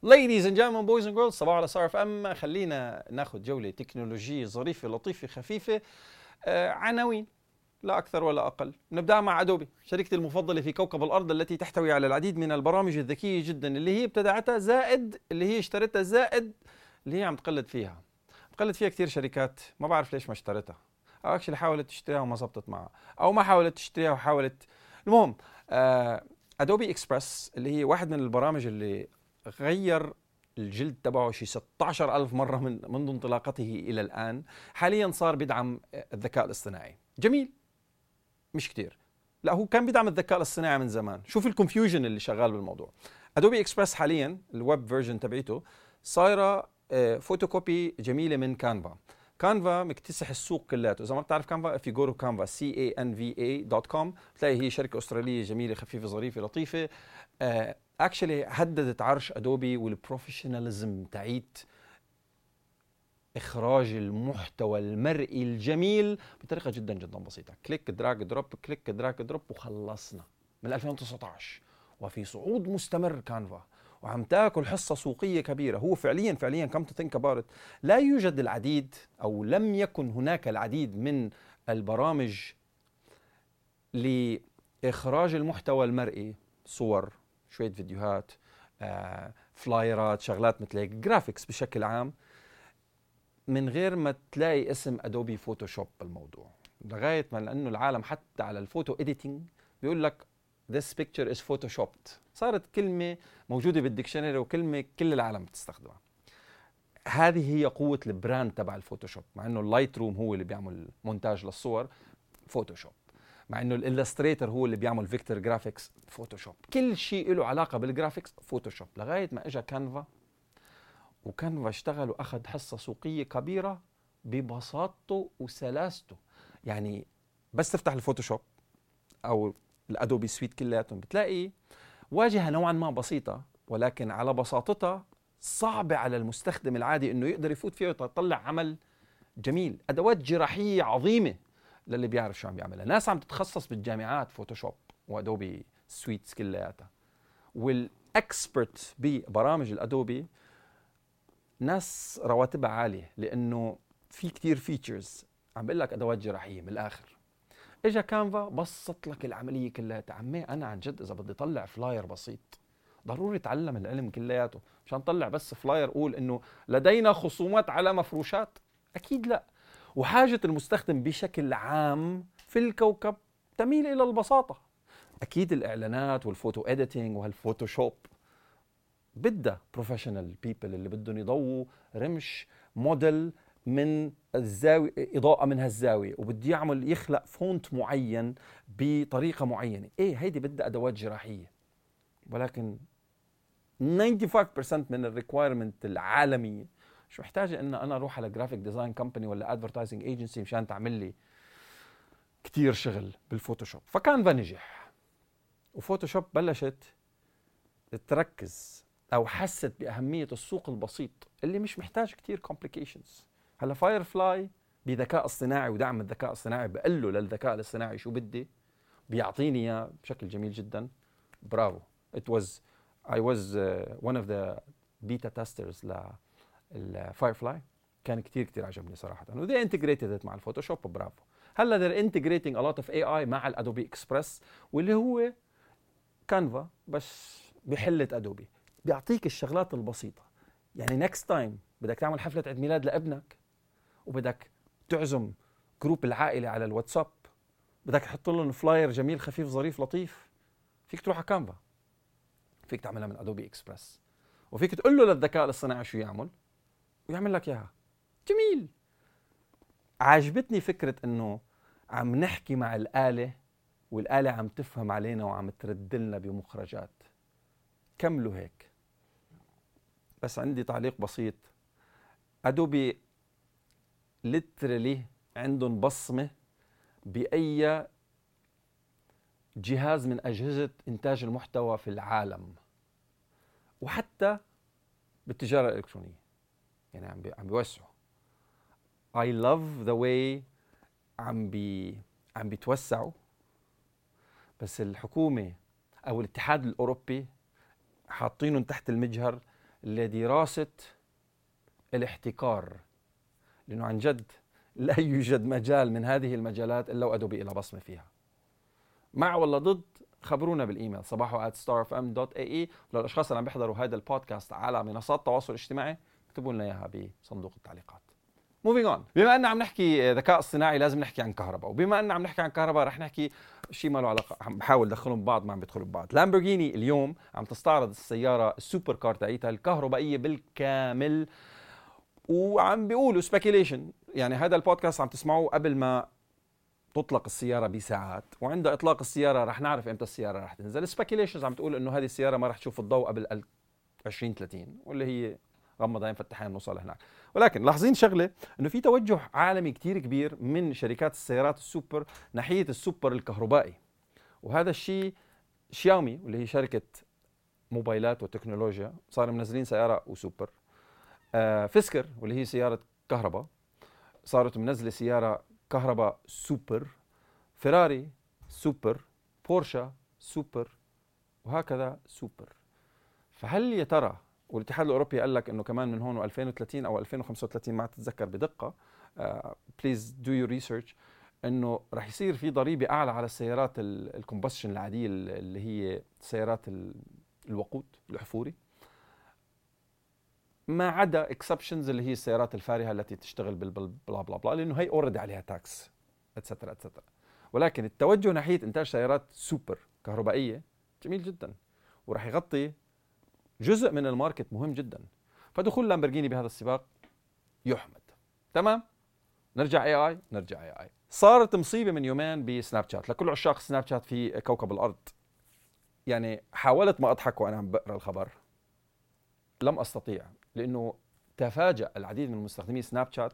Ladies and gentlemen, boys and girls, صباح على صرف. أما خلينا ناخد جولة تكنولوجية ظريفة لطيفة خفيفة. عناوين لا أكثر ولا أقل. نبدأ مع أدوبي، شركتي المفضلة في كوكب الأرض التي تحتوي على العديد من البرامج الذكية جدا اللي هي ابتدعتها زائد اللي هي اشترتها زائد اللي هي عم تقلد فيها. تقلد فيها كتير شركات، ما بعرف ليش ما اشترتها، أو أكشلي حاولت تشتريها وما زبطت معها، أو ما حاولت تشتريها وحاولت. المهم أدوبي إكسبرس اللي هي واحد من البرامج اللي غير الجلد تبعه شي 16,000 مرة منذ انطلاقته إلى الآن، حالياً صار بيدعم الذكاء الاصطناعي. جميل، مش كتير، لا هو كان بيدعم الذكاء الاصطناعي من زمان. شوف الكونفيوجن اللي شغال بالموضوع. أدوبي إكسبرس حالياً الويب فيرجن تبعته صايرة فوتوكوبي جميلة من كانفا. كانفا مكتسح السوق كلياته، إذا ما بتعرف كانفا في جورو كانفا canva.com، بتلاقي هي شركة أسترالية جميلة خفيفة ظريفة لطيفة. اكشلي هددت عرش ادوبي والبروفيشناليزم تاعيت اخراج المحتوى المرئي الجميل بطريقه جدا جدا بسيطه، كليك دراج دروب كليك دراج دروب، وخلصنا من 2019 وفي صعود مستمر كانفا وعم تاكل حصه سوقيه كبيره. هو فعليا كم تو ثينك اباوت، لا يوجد العديد او لم يكن هناك العديد من البرامج لاخراج المحتوى المرئي، صور شوية فيديوهات، فلايرات، شغلات مثل هيك، جرافيكس بشكل عام، من غير ما تلاقي اسم أدوبي فوتوشوب بالموضوع. لغاية ما لأنه العالم حتى على الفوتو إديتينج بيقول لك this picture is photoshopped، صارت كلمة موجودة بالديكشنري وكلمة كل العالم بتستخدمها. هذه هي قوة البراند تبع الفوتوشوب، مع إنه اللايت روم هو اللي بيعمل مونتاج للصور فوتوشوب، مع إنه الإلستريتر هو اللي بيعمل فيكتور جرافيكس فوتوشوب، كل شيء له علاقة بالجرافيكس فوتوشوب، لغاية ما إجا كانفا. وكانفا اشتغل وأخذ حصة سوقية كبيرة ببساطته وسلاسته. يعني بس تفتح الفوتوشوب أو الأدوبي سويت كلياتهم بتلاقي واجهة نوعا ما بسيطة، ولكن على بساطتها صعبة على المستخدم العادي إنه يقدر يفوت فيها ويطلع عمل جميل. أدوات جراحية عظيمة للي بيعرف شو عم بيعملها. ناس عم تتخصص بالجامعات فوتوشوب وادوبي سويتس كلياتها، والاكسبرت ببرامج الادوبي ناس رواتبها عاليه لانه في كتير فيتشرز. عم بقول لك ادوات جراحيه من الاخر. اجا كانفا بسط لك العمليه كلياتها. عمي انا عن جد اذا بدي طلع فلاير بسيط ضروري اتعلم العلم كلياته مشان طلع بس فلاير اقول انه لدينا خصومات على مفروشات، اكيد لا. وحاجة المستخدم بشكل عام في الكوكب تميل إلى البساطة. أكيد الإعلانات والفوتو إديتينج وهالفوتوشوب بدها بروفيشنال بيبل اللي بدهم يضووا رمش موديل من الزاوية، إضاءة من هالزاوية، وبده يعمل يخلق فونت معين بطريقة معينة. هيدي بدها أدوات جراحية، ولكن 95% من الريكوايرمنت العالمية شو محتاجة إن أنا أروح على جرافيك ديزاين كمباني ولا أدفرتايزنج ايجنسي مشان تعمل لي كتير شغل بالفوتوشوب. فكانفا نجح وفوتوشوب بلشت تركز أو حست بأهمية السوق البسيط اللي مش محتاج كتير complications. هلا فاير فلاي بذكاء اصطناعي ودعم الذكاء الاصطناعي، بقول له للذكاء الاصطناعي شو بدي بيعطيني إياه بشكل جميل جدا. برافو. I was one of the beta testers الفايرفلاي، كان كتير عجبني صراحة، وذي انتجريتد مع الفوتوشوب وبرافو. هلا they're integrating a lot of AI مع الأدوبي إكسبرس واللي هو كانفا بس بحلة أدوبي، بيعطيك الشغلات البسيطة. يعني next time بدك تعمل حفلة عيد ميلاد لابنك وبدك تعزم جروب العائلة على الواتساب، بدك تحط لهم فلاير جميل خفيف ظريف لطيف، فيك تروح على كانفا، فيك تعملها من أدوبي إكسبرس، وفيك تقول له للذكاء الاصطناعي شو يعمل ويعمل لك إياها. جميل. عجبتني فكرة إنه عم نحكي مع الآلة والآلة عم تفهم علينا وعم تردلنا بمخرجات. كملوا هيك. بس عندي تعليق بسيط. أدوبي literally عندهم بصمة بأي جهاز من أجهزة إنتاج المحتوى في العالم وحتى بالتجارة الإلكترونية. يعني عم بيوسعوا. I love the way عم بيتوسعوا. بس الحكومة أو الاتحاد الأوروبي حاطينهم تحت المجهر لدراسة الاحتكار، لأنه عن جد لا يوجد مجال من هذه المجالات إلا وأدوبي إلى بصمة فيها. مع ولا ضد؟ خبرونا بالايميل صباحو@starfm.ae. وللاشخاص اللي عم بيحضروا هذا البودكاست على منصات التواصل الاجتماعي اكتبوا لنا اياها بصندوق التعليقات. موفينج اون، بما اننا عم نحكي ذكاء اصطناعي لازم نحكي عن كهرباء، وبما اننا عم نحكي عن كهرباء رح نحكي شيء ما له علاقه، عم بحاول ادخلهم ببعض ما عم بيدخلوا ببعض. لامبورغيني اليوم عم تستعرض السياره السوبر كار تاعيتها الكهربائيه بالكامل، وعم بيقولوا سبيكيليشن، يعني هذا البودكاست عم تسمعوه قبل ما تطلق السيارة بساعات، وعند إطلاق السيارة رح نعرف إمتى السيارة رح تنزل. السبيكيليشنز عم تقول إنه هذه السيارة ما رح تشوف الضوء قبل 2030، واللي هي غمض عين فتحين نوصل هناك. ولكن لاحظين شغلة، إنه في توجه عالمي كتير كبير من شركات السيارات السوبر ناحية السوبر الكهربائي، وهذا الشيء شياومي واللي هي شركة موبايلات وتكنولوجيا صاروا منزلين سيارة وسوبر، فيسكر واللي هي سيارة كهرباء صارت منزلة سيارة كهرباء سوبر، فيراري سوبر، بورشا سوبر، وهكذا سوبر. فهل يا ترى، والاتحاد الأوروبي قال لك إنه كمان من هون 2030 أو 2035 ما تتذكر بدقة، بليز دو يور ريسيرش، إنه رح يصير في ضريبة أعلى على السيارات الكومبشن العادية اللي هي سيارات الوقود الأحفوري، ما عدا اكسبشنز اللي هي السيارات الفارهه التي تشتغل بالبلا بلا بلا، لانه هي اوريدي عليها تاكس اتسترا اتسترا. ولكن التوجه ناحيه انتاج سيارات سوبر كهربائيه جميل جدا، وراح يغطي جزء من الماركت مهم جدا، فدخول لامبورغيني بهذا السباق يحمد. تمام، نرجع اي نرجع اي. صارت مصيبه من يومين بسناب شات، لكل عشاق سناب شات في كوكب الارض. يعني حاولت ما اضحك وانا عم بقرا الخبر، لم استطيع، لأنه تفاجأ العديد من مستخدمي سناب شات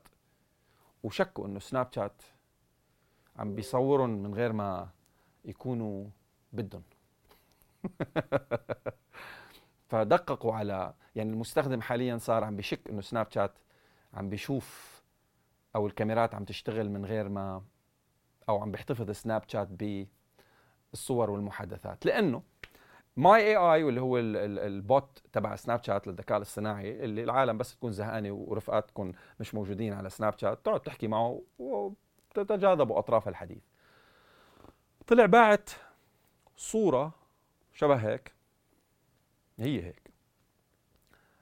وشكوا أنه سناب شات عم بيصورهم من غير ما يكونوا بدهم. فدققوا على، يعني المستخدم حالياً صار عم بيشك أنه سناب شات عم بيشوف، أو الكاميرات عم تشتغل من غير ما، أو عم بيحتفظ سناب شات بالصور والمحادثات، لأنه ماي اي اي واللي هو البوت تبع سناب شات للذكاء الاصطناعي اللي العالم بس تكون زهقانه ورفقاتكم مش موجودين على سناب شات تقعد تحكي معه وتتجاذبوا اطراف الحديث، طلع باعت صوره شبه هيك، هي هيك،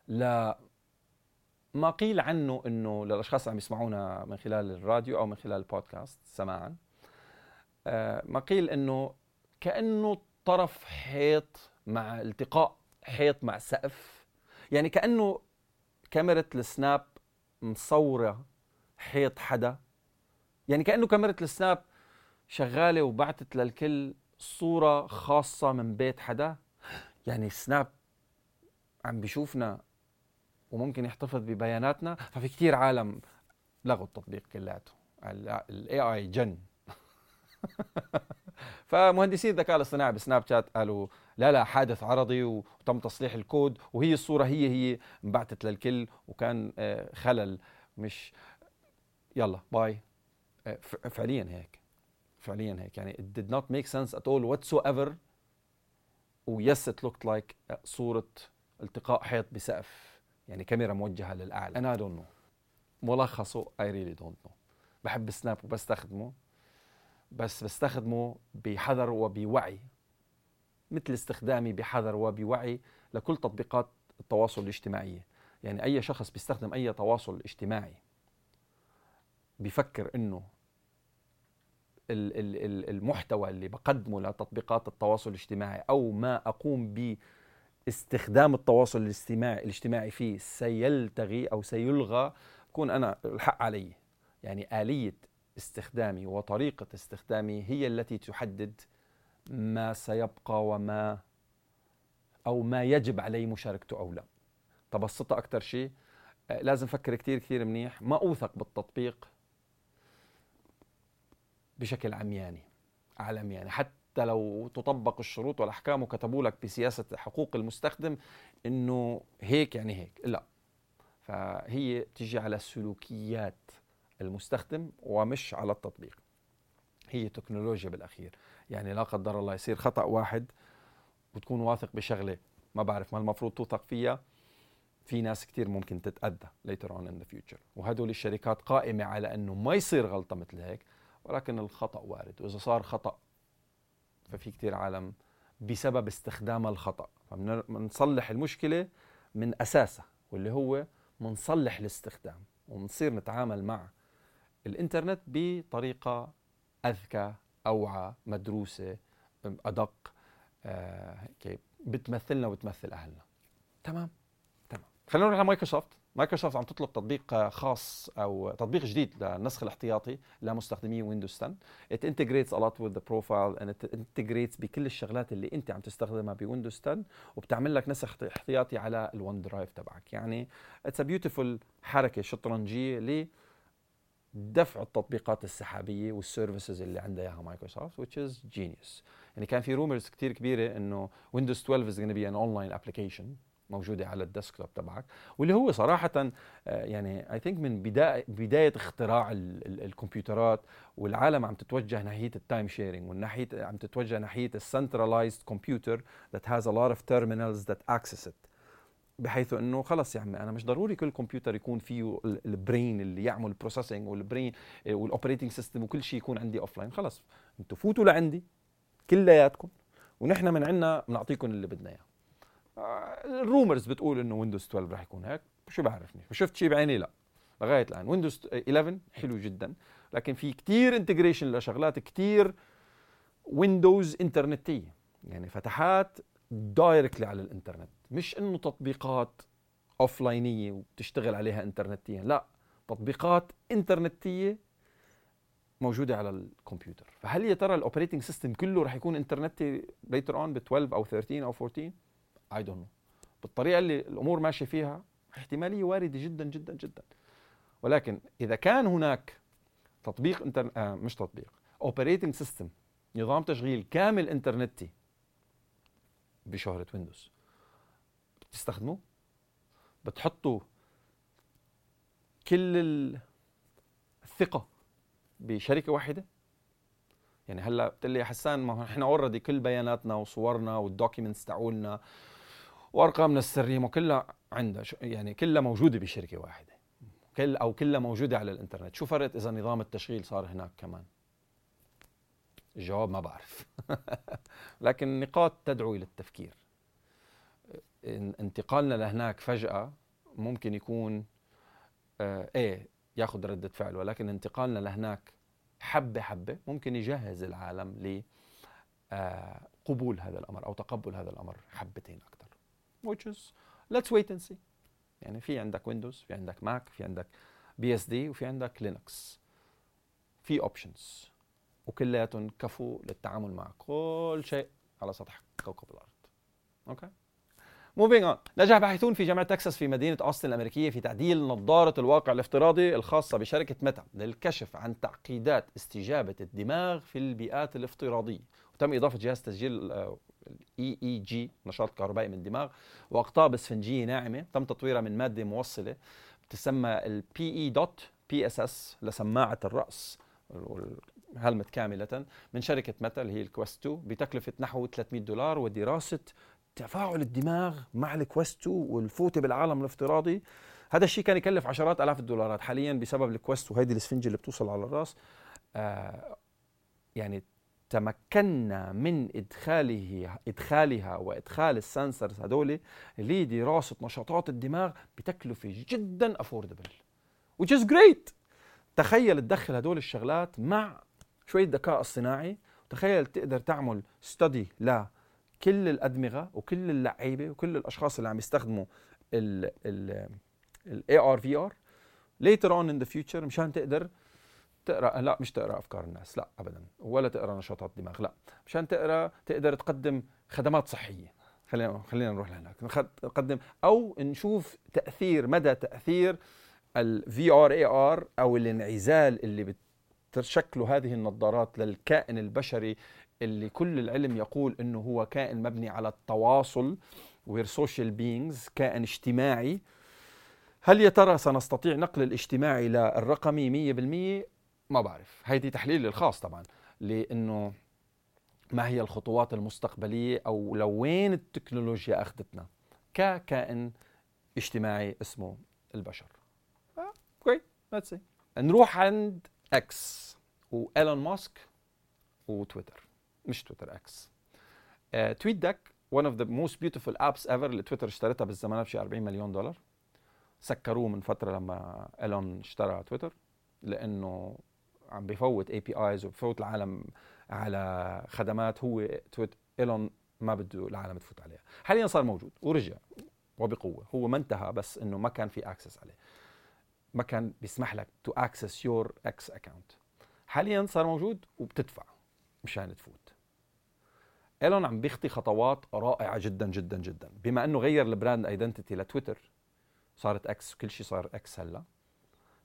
لما قيل عنه انه للاشخاص اللي عم يسمعونا من خلال الراديو او من خلال البودكاست سماعا، ما قيل انه كانه طرف حيط مع التقاء حيط مع سقف، يعني كأنه كاميرا السناب مصورة حيط حدا، يعني كأنه كاميرا السناب شغالة وبعتت للكل صورة خاصة من بيت حدا. يعني سناب عم بيشوفنا وممكن يحتفظ ببياناتنا. ففي كتير عالم لغوا التطبيق كلاته، الاي اي جن. فمهندسي الذكاء الاصطناعي بسناب شات قالوا لا حادث عرضي، وتم تصليح الكود، وهي الصورة هي انبعتت للكل، وكان خلل، مش يلا باي. فعليا هيك يعني it did not make sense at all whatsoever. ويس it looked like صورة التقاء حيط بسقف، يعني كاميرا موجهة للأعلى. أنا I don't know، ملخصه I really don't know. بحب سناب وبستخدمه، بس بستخدمه بحذر وبوعي، مثل استخدامي بحذر وبوعي لكل تطبيقات التواصل الاجتماعي. يعني أي شخص بيستخدم أي تواصل اجتماعي بيفكر إنه المحتوى اللي بقدمه لتطبيقات التواصل الاجتماعي أو ما أقوم باستخدام التواصل الاجتماعي فيه سيلتغي أو سيلغى، كون أنا الحق علي. يعني آلية استخدامي وطريقة استخدامي هي التي تحدد ما سيبقى وما أو ما يجب علي مشاركته أو لا. تبسطها أكتر شيء، لازم أفكر كتير منيح، ما أوثق بالتطبيق بشكل عمياني عالمياني، حتى لو تطبق الشروط والأحكام وكتبوا لك بسياسة حقوق المستخدم إنه هيك يعني هيك، لا. فهي تجي على سلوكيات المستخدم ومش على التطبيق. هي تكنولوجيا بالأخير، يعني لا قدر الله يصير خطأ واحد وتكون واثق بشغلة ما بعرف ما المفروض توثق فيها، في ناس كتير ممكن تتأذى later on in the future. وهدول الشركات قائمة على أنه ما يصير غلطة مثل هيك, ولكن الخطأ وارد, وإذا صار خطأ ففي كتير عالم بسبب استخدام الخطأ. فمنصلح المشكلة من أساسها, واللي هو منصلح الاستخدام, ومنصير نتعامل مع الإنترنت بطريقة أذكى, أوعى, مدروسة, أدق, بتمثلنا وتمثل أهلنا. تمام. خلينا نروح على مايكروسوفت عم تطلق تطبيق خاص أو تطبيق جديد للنسخ الاحتياطي لمستخدمي ويندوز 10. It integrates a lot with the profile and it integrates بكل الشغلات اللي أنت عم تستخدمها بويندوز 10, وبتعمل لك نسخ احتياطي على الون درايف تبعك. يعني it's a beautiful حركة شطرنجية لدفع التطبيقات السحابية والسيرفيسز اللي عندها إياها مايكروسوفت, which is genius. يعني كان في rumors كتير كبيرة إنه ويندوز 12 is going to be an online application موجودة على الديسكتوب تبعك, واللي هو صراحة يعني I think من بداية اختراع الكمبيوترات والعالم عم تتوجه ناحية التايم شيرينج, والناحية عم تتوجه ناحية centralized computer that has a lot of terminals that access it, بحيث انه خلص يا عمي انا مش ضروري كل كمبيوتر يكون فيه البرين اللي يعمل بروسيسنج والبرين والاوبريتنج سيستم وكل شيء يكون عندي اوفلاين. خلص انتوا فوتوا لعندي كلياتكم ونحن من عندنا بنعطيكم اللي بدنا اياه. الرومرز بتقول انه ويندوز 12 راح يكون هيك, شو بعرفني, شفت شيء بعيني لا لغايه الان. ويندوز 11 حلو جدا, لكن في كتير انتجريشن لشغلات كتير ويندوز انترنتيه, يعني فتحات دايركتلي على الانترنت, مش انه تطبيقات اوفلاينيه وبتشتغل عليها انترنتيا, لا تطبيقات انترنتيه موجوده على الكمبيوتر. فهل يا ترى الاوبريتنج سيستم كله راح يكون انترنتي later on ب 12 او 13 او 14؟ I don't know. بالطريقة اللي الأمور ماشية فيها احتمالية واردة جدا جدا جدا, ولكن إذا كان هناك تطبيق operating system, نظام تشغيل كامل انترنتي بشهرة ويندوز, بتستخدموه, بتحطوا كل الثقة بشركة واحدة. يعني هلا بتقلي يا حسان ما احنا اوريدي كل بياناتنا وصورنا والدوكيومنتس تاعولنا وارقامنا السريه وكلها عندها, يعني كلها موجوده بشركه واحده, كلها موجوده على الانترنت. شو فرق اذا نظام التشغيل صار هناك كمان؟ الجواب ما بعرف. لكن نقاط تدعو الى التفكير. انتقالنا لهناك فجاه ممكن يكون ياخذ رده فعل, ولكن انتقالنا لهناك حبه حبه ممكن يجهز العالم ل قبول هذا الامر او تقبل هذا الامر حبتين اكثر, which is let's wait and see. يعني في عندك ويندوز, في عندك ماك, في عندك بي اس دي, وفي عندك لينكس, في اوبشنز, وكلياتهم كفو للتعامل مع كل شيء على سطح كوكب الارض. اوكي, موفينج اون. نجح باحثون في جامعة تكساس في مدينة أوستن الأمريكية في تعديل نظارة الواقع الافتراضي الخاصة بشركة ميتا للكشف عن تعقيدات استجابة الدماغ في البيئات الافتراضية. وتم إضافة جهاز تسجيل EEG نشاط كهربائي من الدماغ وأقطاب إسفنجية ناعمة تم تطويرها من مادة موصلة تسمى PE.PSS لسماعة الرأس والهلمت كاملة من شركة ميتا اللي هي الكويست 2 بتكلفة نحو $300, ودراسة تفاعل الدماغ مع الكويست 2 والفوت بالعالم الافتراضي. هذا الشيء كان يكلف عشرات آلاف الدولارات حاليا بسبب الكويست وهذه الاسفنجة اللي بتوصل على الراس. يعني تمكنا من إدخالها وإدخال السنسرز هدول لدراسة نشاطات الدماغ بتكلفة جدا affordable, which is great. تخيل تدخل هدول الشغلات مع شوية ذكاء اصطناعي, تخيل تقدر تعمل study لا كل الأدمغة وكل اللعيبة وكل الأشخاص اللي عم يستخدموا ال AR VR later on in the future, مشان تقدر تقرأ, لا مش تقرأ أفكار الناس, لا أبدا, ولا تقرأ نشاطات الدماغ, لا, مشان تقرأ تقدر تقدم خدمات صحية. خلينا نروح لهناك نقدم أو نشوف تأثير, مدى تأثير ال VR AR أو الانعزال اللي بتشكله هذه النظارات للكائن البشري اللي كل العلم يقول انه هو كائن مبني على التواصل, we're social beings, كائن اجتماعي. هل يا ترى سنستطيع نقل الاجتماعي للرقمي 100%؟ ما بعرف, هيدي تحليل الخاص طبعا, لانه ما هي الخطوات المستقبليه او لوين التكنولوجيا اخذتنا ككائن اجتماعي اسمه البشر. كويس. That's it. نروح عند اكس وإيلون ماسك وتويتر. مش تويتر، اكس. تويت دك one of the most beautiful apps ever اللي تويتر اشترتها بالزمانها بشي $40 مليون. سكروه من فترة لما إيلون اشترى تويتر لأنه عم بيفوت APIs وبفوت العالم على خدمات هو إيلون ما بده العالم تفوت عليها. حاليا صار موجود ورجع وبقوة، هو ما انتهى بس انه ما كان في اكسس عليه، ما كان بيسمح لك تو اكسس يور اكس اكاونت. حاليا صار موجود وبتدفع مشان تفوت. إيلون عم بيخطي خطوات رائعة جدا جدا جدا، بما انه غير البراند ايدنتيتي لتويتر صارت اكس، كل شيء صار اكس هلا.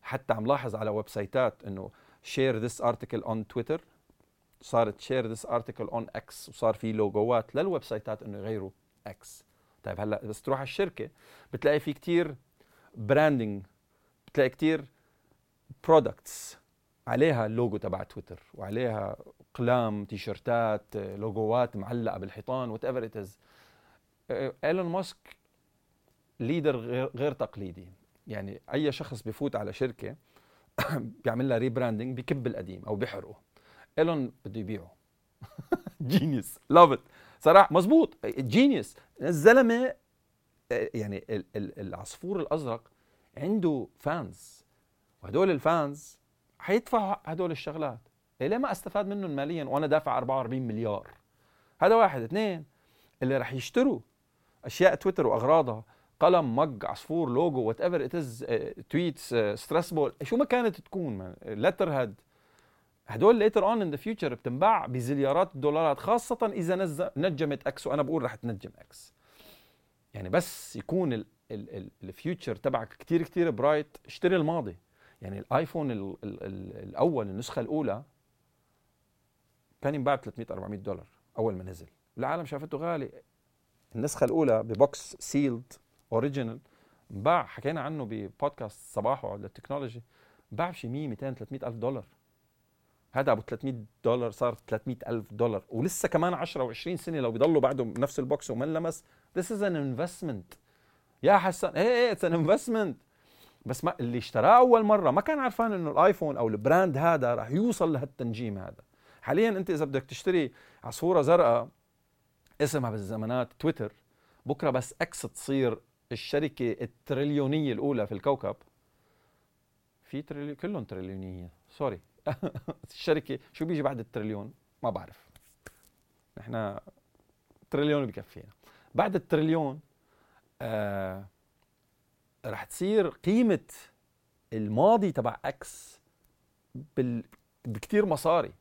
حتى عم لاحظ على ويب سايتات انه شير ذس ارتكل اون تويتر صارت شير ذس ارتكل اون اكس، وصار في لوجوات للويب سايتات انه يغيروا اكس. طيب هلا بس تروح على الشركه بتلاقي في كتير براندنج، بتلاقي كتير برودكتس عليها اللوجو تبع تويتر وعليها اقلام، تيشرتات، لوجوات معلقه بالحيطان، وات ايفر ات از. إيلون ماسك ليدر غير تقليدي، يعني اي شخص بيفوت على شركه بيعمل لها ريبراندنج بكب القديم او بيحرقه. إيلون بده يبيعه. جينيس، لاف ات صراحه، مزبوط، جينيس الزلمه. يعني العصفور الازرق عنده فانز، وهدول الفانز حيدفعوا هدول الشغلات. ليه ما استفاد منهم ماليا وانا دافع $44 مليار؟ هذا واحد. اثنين، اللي رح يشتروا اشياء تويتر واغراضها، قلم، مج، عصفور، لوجو، وات ايفر ات از، تويتس، ستريس بول، شو ما كانت تكون، لتر هيد، هدول ليتر اون ان ذا فيوتشر بتنباع بزليارات الدولارات، خاصه اذا نجمت اكس. وانا بقول رح تنجم اكس، يعني بس يكون الفيوتشر تبعك كتير كتير برايت. اشتري الماضي، يعني الايفون الاول النسخه الاولى كان ينباع $300-400 اول ما نزل، العالم شافته غالي. النسخه الاولى ببوكس سيلد اوريجينال باع، حكينا عنه ببودكاست صباحه على التكنولوجي، باع شي $200-300 ألف. هذا ابو $300 صار $300 ألف، ولسه كمان 10 و20 سنه لو بيضلوا بعده بنفس البوكس وما لمس. This is an investment يا حسن. ايه it's an investment. بس ما اللي اشتراه اول مره ما كان عارفان انه الايفون او البراند هذا راح يوصل لهالتنجيم هذا. حاليا انت اذا بدك تشتري عصفوره زرقاء اسمها بالزمانات تويتر، بكره بس اكس تصير الشركه التريليونيه الاولى في الكوكب، في كلهم تريليونيه، سوري. الشركه شو بيجي بعد التريليون ما بعرف، احنا تريليون بكفينا. بعد التريليون رح تصير قيمه الماضي تبع اكس بكتير مصاري.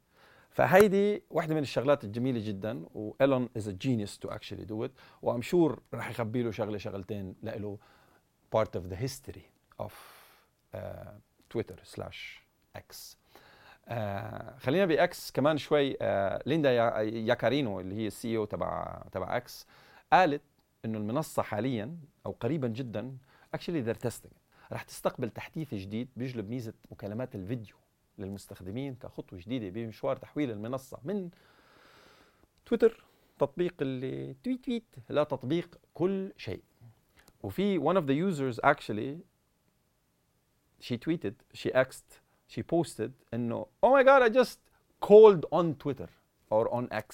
فهيدي واحدة من الشغلات الجميلة جدا، وإيلون is a genius to actually do it. وعم شور رح يخبي له شغلة شغلتين لإله part of the history of Twitter/X. خلينا بأكس كمان شوي. ليندا ياكارينو اللي هي السي او تبع أكس قالت إنه المنصة حاليا أو قريبا جدا actually they're testing رح تستقبل تحديث جديد بيجلب ميزة مكالمات الفيديو للمستخدمين كخطوة جديدة بمشوار تحويل المنصة من تويتر، تطبيق التويت تويت، لا تطبيق كل شيء. وفي one of the users actually she tweeted, she asked, she posted إنه oh my god I just called on Twitter or on X,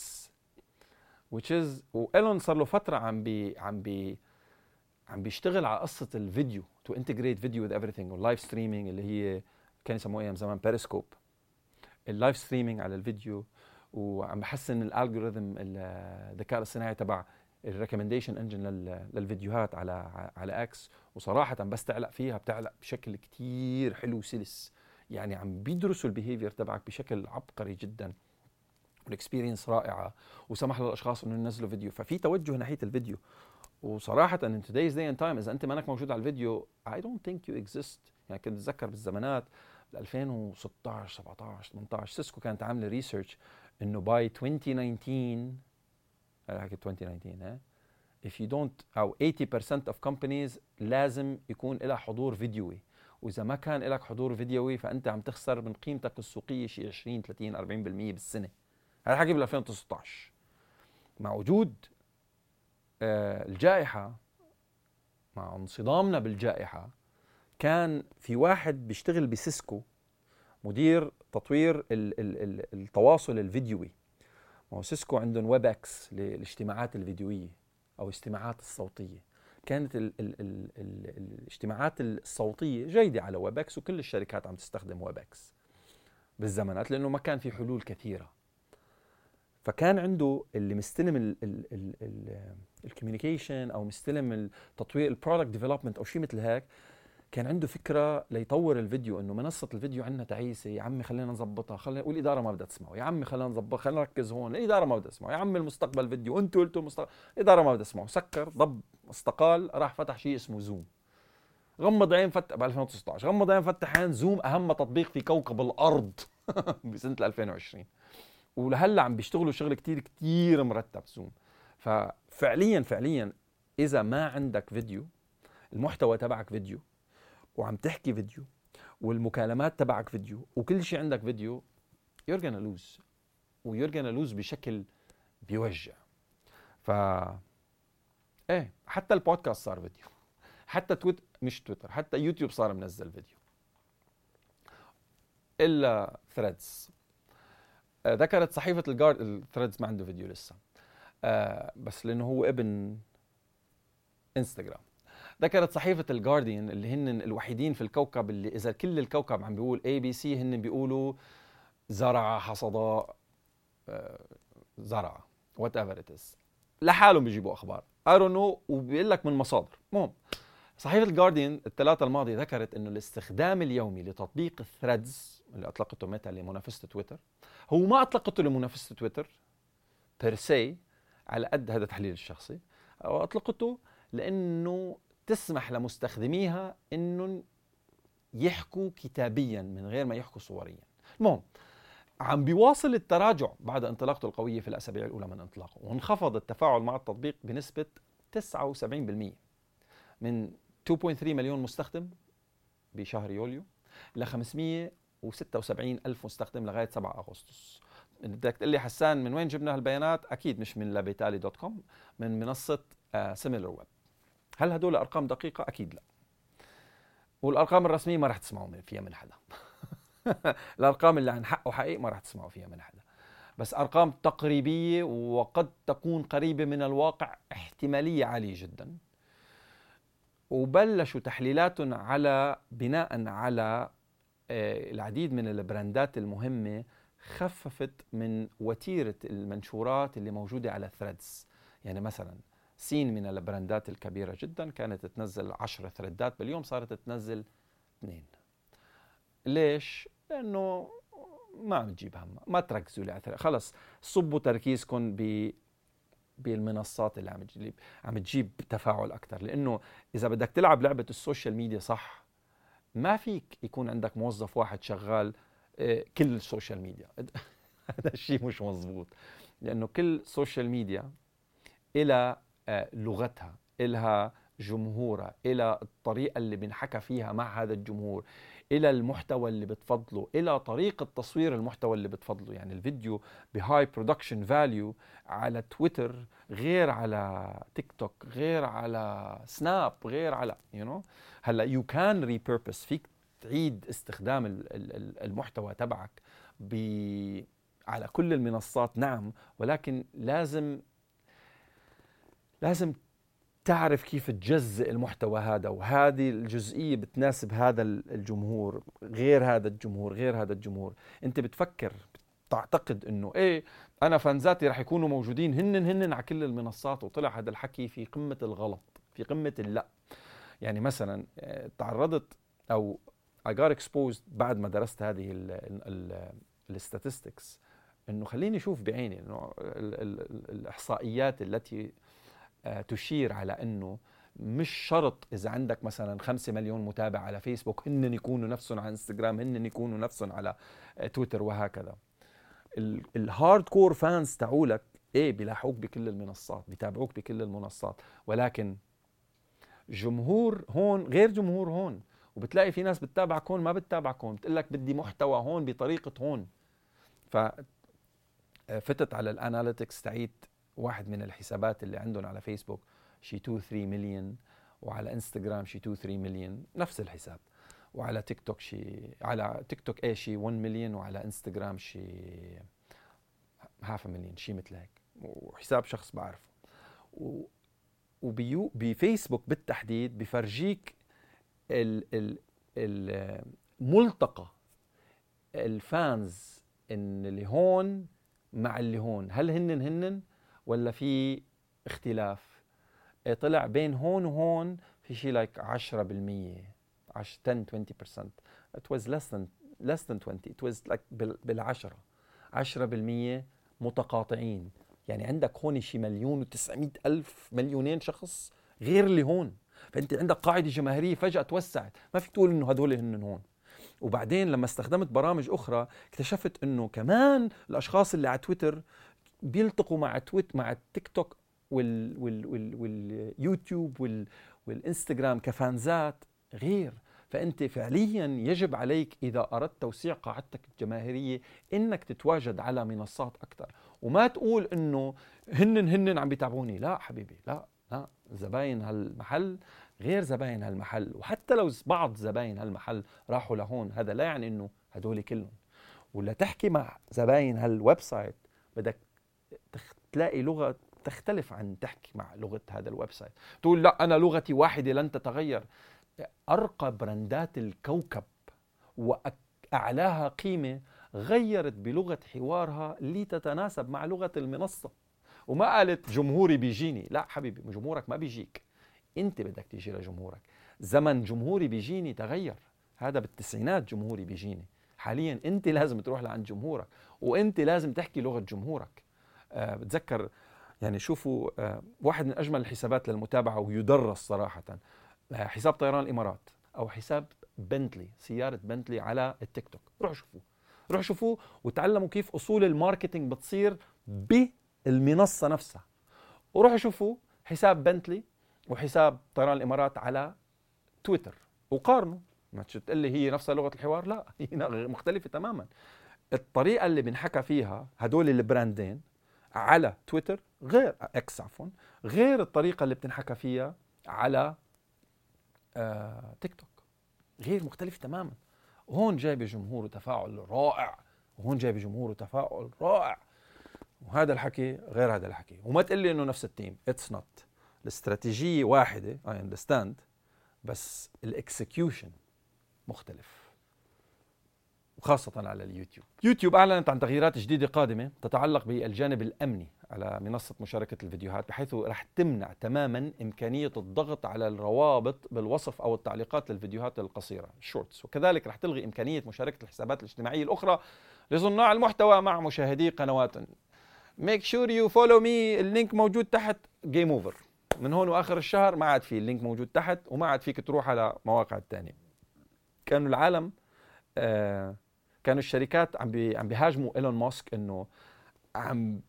which is. وإيلون صار له فترة عم بيشتغل على قصة الفيديو to integrate video with everything واللايف ستريمينج اللي هي كان يسموه ايام زمان بيريسكوب، اللايف ستريمينج على الفيديو. وعم بحسن الالجوريثم، الذكاء الاصطناعي تبع الريكومنديشن انجن للفيديوهات على اكس. وصراحه بس تعلق فيها بتعلق بشكل كتير حلو سلس، يعني عم بيدرسوا البيهيفير تبعك بشكل عبقري جدا، والاكسبيرينس رائعه، وسمح للاشخاص انه ينزلوا فيديو. ففي توجه ناحيه الفيديو. وصراحه ان today's day and time اذا انت ما انك موجود على الفيديو I don't think you exist. يعني كنت اتذكر بالزمانات 2016 17 18 سيسكو كانت عامله ريسيرش انه باي 2019 if you don't او 80% of companies لازم يكون لها حضور فيديوي، واذا ما كان لك حضور فيديوي فانت عم تخسر من قيمتك السوقيه شيء 20-30-40% بالسنه. هذا حكي بال 2016. مع وجود الجائحه مع انصدامنا بالجائحة كان في واحد بيشتغل بسيسكو مدير تطوير التواصل الفيديوي. سيسكو عندهم ويبكس للاجتماعات الفيديوية أو الاجتماعات الصوتية. كانت الاجتماعات الصوتية جيدة على ويبكس وكل الشركات عم تستخدم ويبكس بالزمانات لأنه ما كان في حلول كثيرة. فكان عنده اللي مستلم الكوميونيكيشن أو مستلم تطوير البرودكت ديفلوبمنت أو شيء مثل هيك، كان عنده فكرة ليطور الفيديو، إنه منصة الفيديو عنا تعيسة يا عمي خلينا نظبطها، خلينا والإدارة ما بدها تسمعه، يا عمي خلينا نظبط، خلينا نركز هون، الإدارة ما بدها تسمعه، يا عمي المستقبل فيديو، أنتوا قلتوا المستقبل، الإدارة ما بدها تسمعه، سكر ضب استقال، راح فتح شيء اسمه زوم، غمض عين فتح ب 2019، غمض عين فتح عين زوم أهم تطبيق في كوكب الأرض بسنة 2020، ولهلا عم بيشتغلوا شغل كتير كتير مرتب زوم. ففعليا إذا ما عندك فيديو، المحتوى تبعك فيديو وعم تحكي فيديو والمكالمات تبعك فيديو وكل شيء عندك فيديو، you're gonna lose بشكل بيوجع. حتى البودكاست صار فيديو، حتى حتى يوتيوب صار منزل فيديو إلا ثريدز. ذكرت صحيفة الثريدز ما عنده فيديو لسه، بس لأنه هو ابن انستغرام. ذكرت صحيفة الجارديان اللي هن الوحيدين في الكوكب اللي إذا كل الكوكب عم بيقول ABC هن بيقولوا زرع حصد زرع whatever it is، لحالهم بيجيبوا أخبار I don't know وبيقول لك من مصادر. مهم صحيفة الجارديان الثلاثة الماضية ذكرت إنه الاستخدام اليومي لتطبيق الثريدز اللي أطلقته ميتا لمنافسة تويتر، هو ما أطلقته لمنافسة تويتر بيرسي على قد هذا التحليل الشخصي، أو أطلقته لأنه تسمح لمستخدميها إنهم يحكوا كتابياً من غير ما يحكوا صورياً. المهم عم بيواصل التراجع بعد انطلاقته القوية في الأسابيع الأولى من انطلاقه، وانخفض التفاعل مع التطبيق بنسبة 79% من 2.3 مليون مستخدم بشهر يوليو ل 576 ألف مستخدم لغاية 7 أغسطس. بدك تقول لي حسان من وين جبنا هالبيانات؟ أكيد مش من لابيتالي دوت كوم، من منصة سيميلر ويب. هل هدول أرقام دقيقة؟ أكيد لا، والأرقام الرسمية ما رح تسمعوا فيها من حدا الأرقام اللي عن حق وحقيقة ما رح تسمعوا فيها من حدا، بس أرقام تقريبية وقد تكون قريبة من الواقع، احتمالية عالية جدا. وبلشوا تحليلات على بناء على العديد من البراندات المهمة خففت من وتيرة المنشورات اللي موجودة على ثريدز. يعني مثلا سين من البراندات الكبيرة جدا كانت تنزل 10 ثريدات باليوم، صارت تنزل 2. ليش؟ لأنه ما عم تجيب همها، ما تركزوا على ثريد، خلص صبوا تركيزكم بالمنصات اللي عم تجيب تفاعل أكتر. لأنه إذا بدك تلعب لعبة السوشيال ميديا صح، ما فيك يكون عندك موظف واحد شغال كل السوشيال ميديا هذا الشيء مش مزبوط، لأنه كل سوشيال ميديا إلى لغتها، إلها جمهورها، إلى الطريقة اللي بنحكى فيها مع هذا الجمهور، إلى المحتوى اللي بتفضله، إلى طريقة تصوير المحتوى اللي بتفضله. يعني الفيديو بهاي برودكشن فاليو على تويتر غير على تيك توك غير على سناب غير على هلا يو كان ريبيربس، فيك تعيد استخدام المحتوى تبعك على كل المنصات، نعم، ولكن لازم تعرف كيف تجزئ المحتوى هذا، وهذه الجزئية بتناسب هذا الجمهور غير هذا الجمهور غير هذا الجمهور. انت بتفكر تعتقد انه انا فانزاتي رح يكونوا موجودين هن على كل المنصات، وطلع هذا الحكي في قمة الغلط، في قمة اللا. يعني مثلا تعرضت او I got exposed بعد ما درست هذه الستاتستكس، انه خليني اشوف بعيني انه الاحصائيات التي تشير على أنه مش شرط إذا عندك مثلا 5 مليون متابع على فيسبوك هن يكونوا نفسهم على انستغرام، هن يكونوا نفسهم على تويتر، وهكذا. الهارد كور فانز تعولك بيلاحقوك بكل المنصات، بيتابعوك بكل المنصات، ولكن جمهور هون غير جمهور هون، وبتلاقي في ناس بتتابعك هون ما بتتابعك هون، بتقول لك بدي محتوى هون بطريقة هون. ففتت على الاناليتكس، تعيد واحد من الحسابات اللي عندهم على فيسبوك شي 2-3 مليون وعلى انستغرام شي 2-3 مليون نفس الحساب، وعلى تيك توك شي 1 مليون، وعلى انستغرام شي 500,000 شي مثل هيك، وحساب شخص بعرفه. وبفيسبوك بالتحديد بفرجيك الملتقى الفانز، ان اللي هون مع اللي هون هل هنن ولا في اختلاف. طلع بين هون وهون في شيء لايك 10%، 10-20%. It was less than 20. It was like بالعشرة 10% متقاطعين. يعني عندك هون شي 1,900,000 شخص غير اللي هون، فانت عندك قاعدة جماهيرية فجأة توسعت، ما فيك تقول انه هذول هن هون. وبعدين لما استخدمت برامج اخرى اكتشفت انه كمان الاشخاص اللي على تويتر بيلتقوا مع التيك توك واليوتيوب والانستغرام كفانزات غير. فانت فعليا يجب عليك اذا اردت توسيع قاعدتك الجماهيريه انك تتواجد على منصات اكثر، وما تقول انه هنن عم بيتابعوني. لا حبيبي، لا زباين هالمحل غير زباين هالمحل، وحتى لو بعض زباين هالمحل راحوا لهون هذا لا يعني انه هدول كلهم. ولا تحكي مع زباين هالويب سايت بدك تلاقي لغه تختلف عن تحكي مع لغه هذا الويب سايت، تقول لا انا لغتي واحده لن تتغير. أرقى برندات الكوكب وأعلاها قيمة غيرت بلغة حوارها لتتناسب مع لغة المنصة، وما قالت جمهوري بيجيني. لا حبيبي، جمهورك ما بيجيك، أنت بدك تيجي لجمهورك. زمن جمهوري بيجيني تغير، هذا بال90s جمهوري بيجيني. حاليا أنت لازم تروح لعند جمهورك، وأنت لازم تحكي لغة جمهورك. بتذكر يعني شوفوا واحد من أجمل الحسابات للمتابعة ويدرس صراحةً، حساب طيران الإمارات أو حساب بنتلي، سيارة بنتلي على التيك توك. روح شوفوه وتعلموا كيف أصول الماركتينج بتصير بالمنصة نفسها. وروح شوفوا حساب بنتلي وحساب طيران الإمارات على تويتر وقارنوا. ما تقول لي هي نفسها لغة الحوار، لا، هي مختلفة تماما. الطريقة اللي بنحكى فيها هدول البراندين على تويتر غير اكس غير الطريقة اللي بتنحكى فيها على تيك توك، غير، مختلف تماما. هون جايب جمهور وتفاعل رائع، وهون جايب جمهور وتفاعل رائع، وهذا الحكي غير هذا الحكي. وما تقول لي انه نفس التيم، اتس نوت. الاستراتيجيه واحده، اي اندرستاند، بس الاكسكيوشن مختلف، وخاصه على اليوتيوب. يوتيوب اعلنت عن تغييرات جديده قادمه تتعلق بالجانب الامني على منصة مشاركة الفيديوهات، بحيث رح تمنع تماماً إمكانية الضغط على الروابط بالوصف أو التعليقات للفيديوهات القصيرة، الشورتس. وكذلك رح تلغي إمكانية مشاركة الحسابات الاجتماعية الأخرى لصناع المحتوى مع مشاهدي قنوات. make sure you follow me، اللينك موجود تحت. game over، من هون وآخر الشهر ما عاد في اللينك موجود تحت، وما عاد فيك تروح على مواقع التانية. كانوا العالم كانوا الشركات عم بيهاجموا إيلون ماسك إنه عم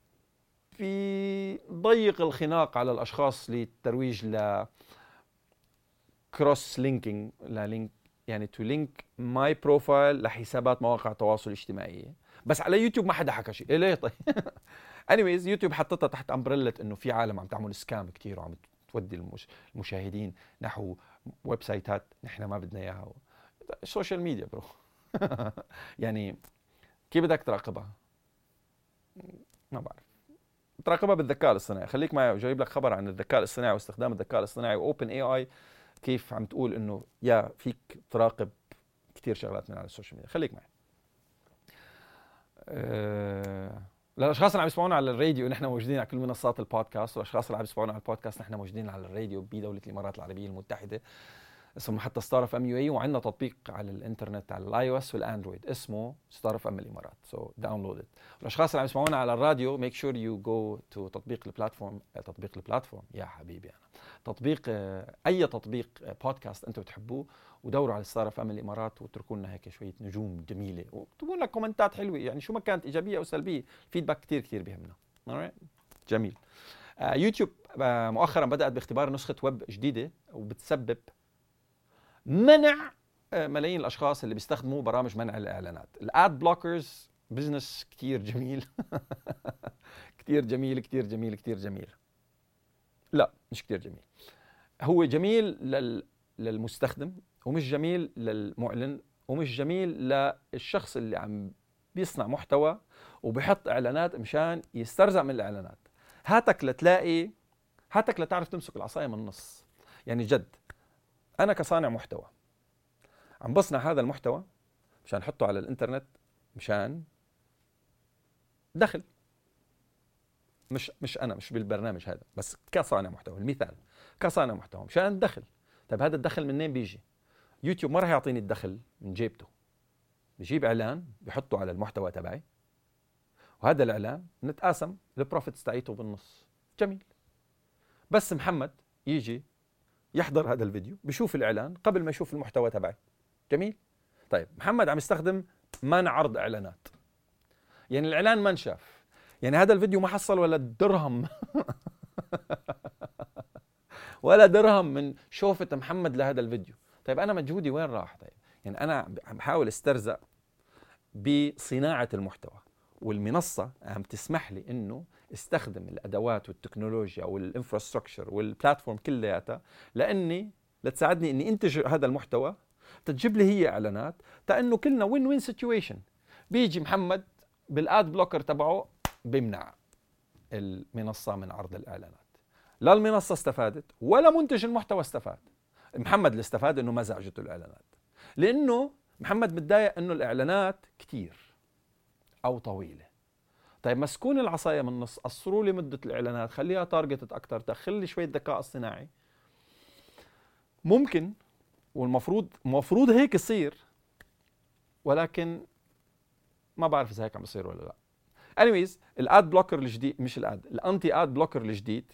في ضيق الخناق على الأشخاص للترويج ل cross linking، يعني to link my profile لحسابات مواقع التواصل الاجتماعي. بس على يوتيوب ما حدا حكى شيء، ليه طيب؟ anyways يوتيوب حطتها تحت أمبريلة إنه في عالم عم تعمل سكام كتير، وعم تودي المشاهدين نحو ويب سايتات نحن ما بدنا إياها. السوشيال ميديا برو يعني كيف بدك تراقبها؟ ما بعرف. تراقبها بالذكاء الاصطناعي. خليك معي وجايب لك خبر عن الذكاء الاصطناعي واستخدام الذكاء الاصطناعي واوبن اي اي، كيف عم تقول انه يا فيك تراقب كتير شغلات من على السوشيال ميديا. خليك معي. للاشخاص اللي عم يسمعونا على الراديو، نحن موجودين على كل منصات البودكاست، والاشخاص اللي عم يسمعونا على البودكاست نحن موجودين على الراديو بدولة الامارات العربية المتحدة، اسمه محطة ستار اف ام يو اي، وعندنا تطبيق على الانترنت على الاي او اس والاندرويد اسمه ستار اف ام الامارات، سو داونلود ات. والاشخاص اللي عم يسمعونا على الراديو ميك شور يو جو تو تطبيق البلاتفورم يا حبيبي انا، تطبيق اي تطبيق بودكاست انتم بتحبوه، ودوروا على ستار اف ام الامارات واتركوا لنا هيك شويه نجوم جميله، وتقولوا لنا كومنتات حلوه، يعني شو ما كانت ايجابيه او سلبيه، فيدباك كثير بيهمنا. جميل. يوتيوب مؤخرا بدات باختبار نسخه ويب جديده، وبتسبب منع ملايين الاشخاص اللي بيستخدموا برامج منع الاعلانات، الاد بلوكرز. بزنس كتير جميل كتير جميل. لا مش كتير جميل. هو جميل للمستخدم ومش جميل للمعلن ومش جميل للشخص اللي عم بيصنع محتوى وبيحط اعلانات مشان يسترزع من الاعلانات. هاتك لتعرف تمسك العصاية من النص. يعني جد انا كصانع محتوى عم بصنع هذا المحتوى مشان احطه على الانترنت مشان دخل، مش انا مش بالبرنامج هذا، بس كصانع محتوى، المثال كصانع محتوى مشان الدخل. طيب هذا الدخل منين بيجي؟ يوتيوب ما راح يعطيني الدخل من جيبته، بجيب اعلان بحطه على المحتوى تبعي، وهذا الاعلان نتقاسم البروفيتس تاعيته بالنص. جميل، بس محمد يجي يحضر هذا الفيديو بشوف الاعلان قبل ما يشوف المحتوى تبعي. جميل، طيب محمد عم يستخدم منع عرض اعلانات، يعني الاعلان ما انشاف، يعني هذا الفيديو ما حصل ولا درهم ولا درهم من شوفة محمد لهذا الفيديو. طيب انا مجهودي وين راح؟ طيب يعني انا عم بحاول استرزق بصناعة المحتوى، والمنصة عم تسمح لي انه استخدم الادوات والتكنولوجيا والانفراستراكشر والبلاتفورم كلياتها لاني لتساعدني اني انتج هذا المحتوى، تجيب لي هي اعلانات، تا انه كلنا وين وين سيتويشن. بيجي محمد بالاد بلوكر تبعه بيمنع المنصة من عرض الاعلانات، لا المنصة استفادت ولا منتج المحتوى استفاد. محمد اللي استفاد انه ما زعجته الاعلانات، لانه محمد متضايق انه الاعلانات كتير او طويلة. طيب مسكون العصاية من النص، قصروا لي مدة الاعلانات، خليها تارجتت اكتر، دخل لي شوية ذكاء اصطناعي. ممكن والمفروض هيك يصير، ولكن ما بعرف اذا هيك عم يصير ولا لا. انيويز الاد بلوكر الجديد، مش الاد، الانتي اد بلوكر الجديد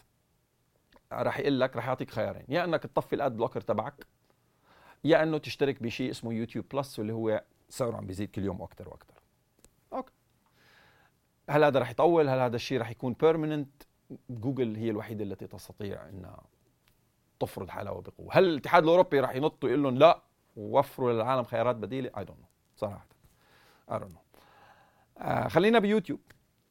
راح يقول لك، راح يعطيك خيارين، يا انك تطفي الاد بلوكر تبعك، يا انه تشترك بشيء اسمه يوتيوب بلس واللي هو سعره عم بيزيد كل يوم اكثر واكثر. اوكي، هل هذا راح يطول؟ هل هذا الشيء راح يكون بيرمننت؟ جوجل هي الوحيده التي تستطيع ان تفرض حلاوه بقوه. هل الاتحاد الاوروبي راح ينط ويقول لهم لا ووفروا للعالم خيارات بديله؟ اي دونت نو صراحه، اي دونت نو. خلينا بيوتيوب.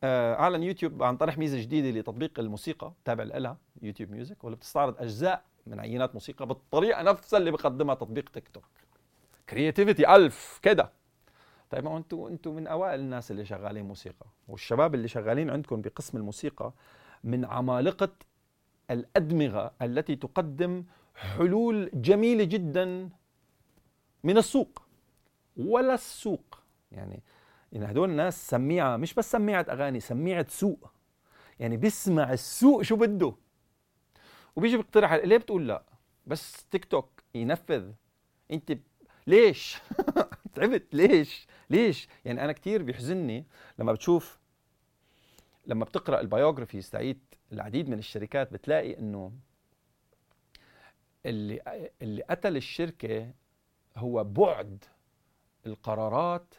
اعلن يوتيوب عن طرح ميزه جديده لتطبيق الموسيقى تابع لها يوتيوب ميوزك، واللي بتستعرض اجزاء من عينات موسيقى بالطريقه نفسها اللي بقدمها تطبيق تيك توك. كرياتيفيتي الف كده. طيب ما انتم من اوائل الناس اللي شغالين موسيقى، والشباب اللي شغالين عندكم بقسم الموسيقى من عمالقه الادمغه التي تقدم حلول جميله جدا من السوق ولا السوق. يعني هدول الناس سميعة، مش بس سميعة أغاني، سميعة سوق. يعني بيسمع السوق شو بده وبيجي بيقترح. ليه بتقول لا؟ بس تيك توك ينفذ. انت ليش؟ تعبت ليش؟ يعني أنا كتير بيحزنني لما بتقرأ البيوغرافيز تاعت العديد من الشركات، بتلاقي إنه اللي قتل الشركة هو بعد القرارات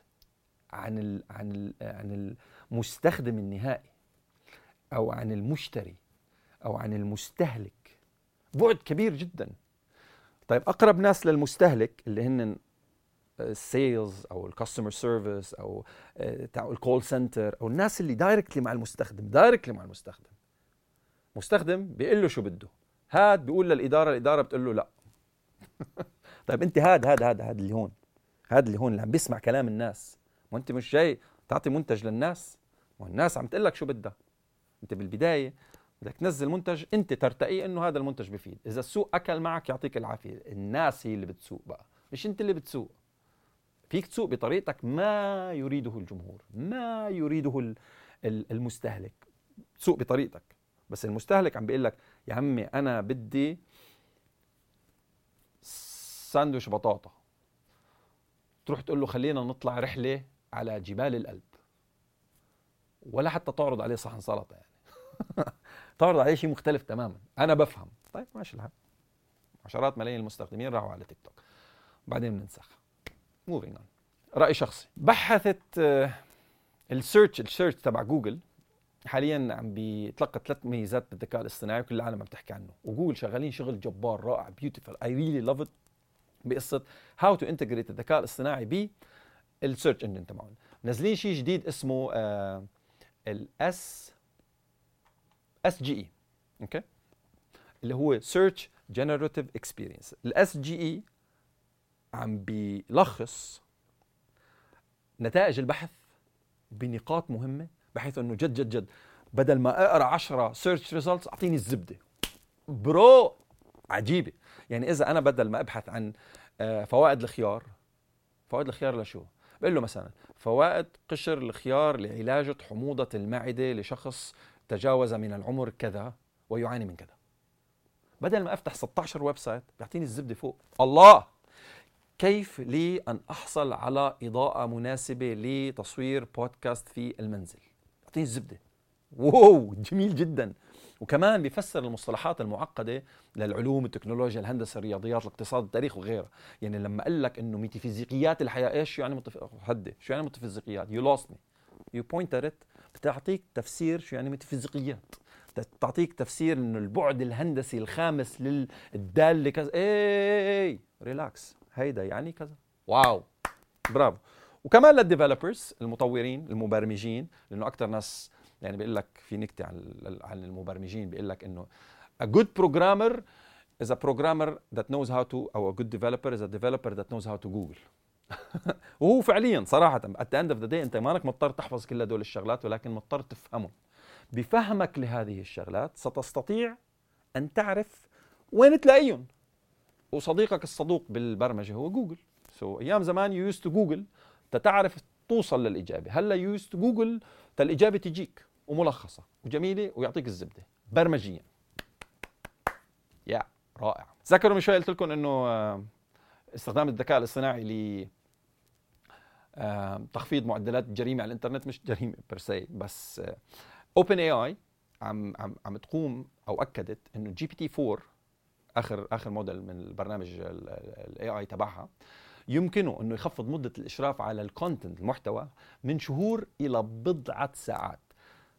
عن المستخدم النهائي او عن المشتري او عن المستهلك. بعد كبير جدا. طيب اقرب ناس للمستهلك اللي هن السيلز او الكاستمر سيرفيس او تاع الكول سنتر او الناس اللي دايركتلي مع المستخدم. مستخدم بيقول له شو بده، هاد بيقول للاداره، الاداره بتقول له لا. طيب انت هاد اللي هون اللي عم بيسمع كلام الناس، وانت مش جاي تعطي منتج للناس، والناس عم تقول لك شو بدها. انت بالبدايه بدك تنزل منتج انت ترتقي انه هذا المنتج بفيد. اذا السوق اكل معك يعطيك العافيه، الناس هي اللي بتسوق بقى، مش انت اللي بتسوق. فيك تسوق بطريقتك ما يريده الجمهور، ما يريده المستهلك، تسوق بطريقتك. بس المستهلك عم بيقول لك يا عمي انا بدي ساندويش بطاطا، تروح تقول له خلينا نطلع رحله على جبال الألب، ولا حتى تعرض عليه صحن سلطه يعني. تعرض عليه شيء مختلف تماما. انا بفهم. طيب ماشي الحال، عشرات ملايين المستخدمين راحوا على تيك توك، بعدين بننسخ. موفينج اون. راي شخصي، بحثت السيرش تبع جوجل حاليا عم بيتلقى 3 ميزات بالذكاء الاصطناعي وكل العالم عم تحكي عنه، وجوجل شغالين شغل جبار رائع، بيوتيفل، اي ريلي لاف ات، بقصه هاو تو انتجريت الذكاء الاصطناعي بالسيرش انجن تبعهم. نازلين شيء جديد اسمه الاس اس جي اي. اوكي، اللي هو Search Generative Experience. الاس جي اي عم بيلخص نتائج البحث بنقاط مهمة، بحيث انه جد بدل ما اقرا 10 سيرش ريزلتس اعطيني الزبدة. برو عجيبة. يعني اذا انا بدل ما ابحث عن فوائد الخيار، فوائد الخيار لشو؟ بقول له مثلا فوائد قشر الخيار لعلاج حموضة المعدة لشخص تجاوز من العمر كذا ويعاني من كذا، بدل ما افتح 16 ويب سايت بيعطيني الزبدة فوق. الله، كيف لي أن أحصل على إضاءة مناسبة لتصوير بودكاست في المنزل؟ أعطيني الزبدة. واو، جميل جدا. وكمان بيفسر المصطلحات المعقدة للعلوم، التكنولوجيا، الهندسة، الرياضيات، الاقتصاد، التاريخ وغيره. يعني لما قال لك إنه ميتافيزيقيات الحياة، إيش شو يعني شو يعني ميتافيزيقيات؟ You lost me. You pointed it. بتعطيك تفسير شو يعني ميتافيزيقيات. تعطيك تفسير إنه البعد الهندسي الخامس للدالة كذا. إيه ريلاكس. هيدا يعني كذا. واو، برافو. وكمان للديفلوبرز، المطورين، المبرمجين، لانه اكثر ناس يعني بيقول لك في نكته عن المبرمجين، بيقول لك انه a good programmer is a programmer that knows how to، او a good developer is a developer that knows how to Google. وهو فعليا صراحه at the end of the day انت مالك مضطر تحفظ كل هدول الشغلات، ولكن مضطر تفهمهم. بفهمك لهذه الشغلات ستستطيع ان تعرف وين تلاقيهم. وصديقك الصدوق بالبرمجة هو جوجل. أيام زمان يو يوز تو جوجل تتعرف توصل للإجابة. هلا يو يوز تو جوجل فالإجابة تجيك وملخصة وجميلة ويعطيك الزبدة برمجيا. يا رائع. تذكروا من شوي قلت لكم إنه استخدام الذكاء الاصطناعي لتخفيض معدلات الجريمة على الإنترنت، مش جريمة برسي بس. أوبن اي اي عم تقوم، أو أكدت إنه جي بي تي 4 اخر موديل من البرنامج الاي اي تبعها يمكنه انه يخفض مده الاشراف على الكونتنت، المحتوى، من شهور الى بضعه ساعات.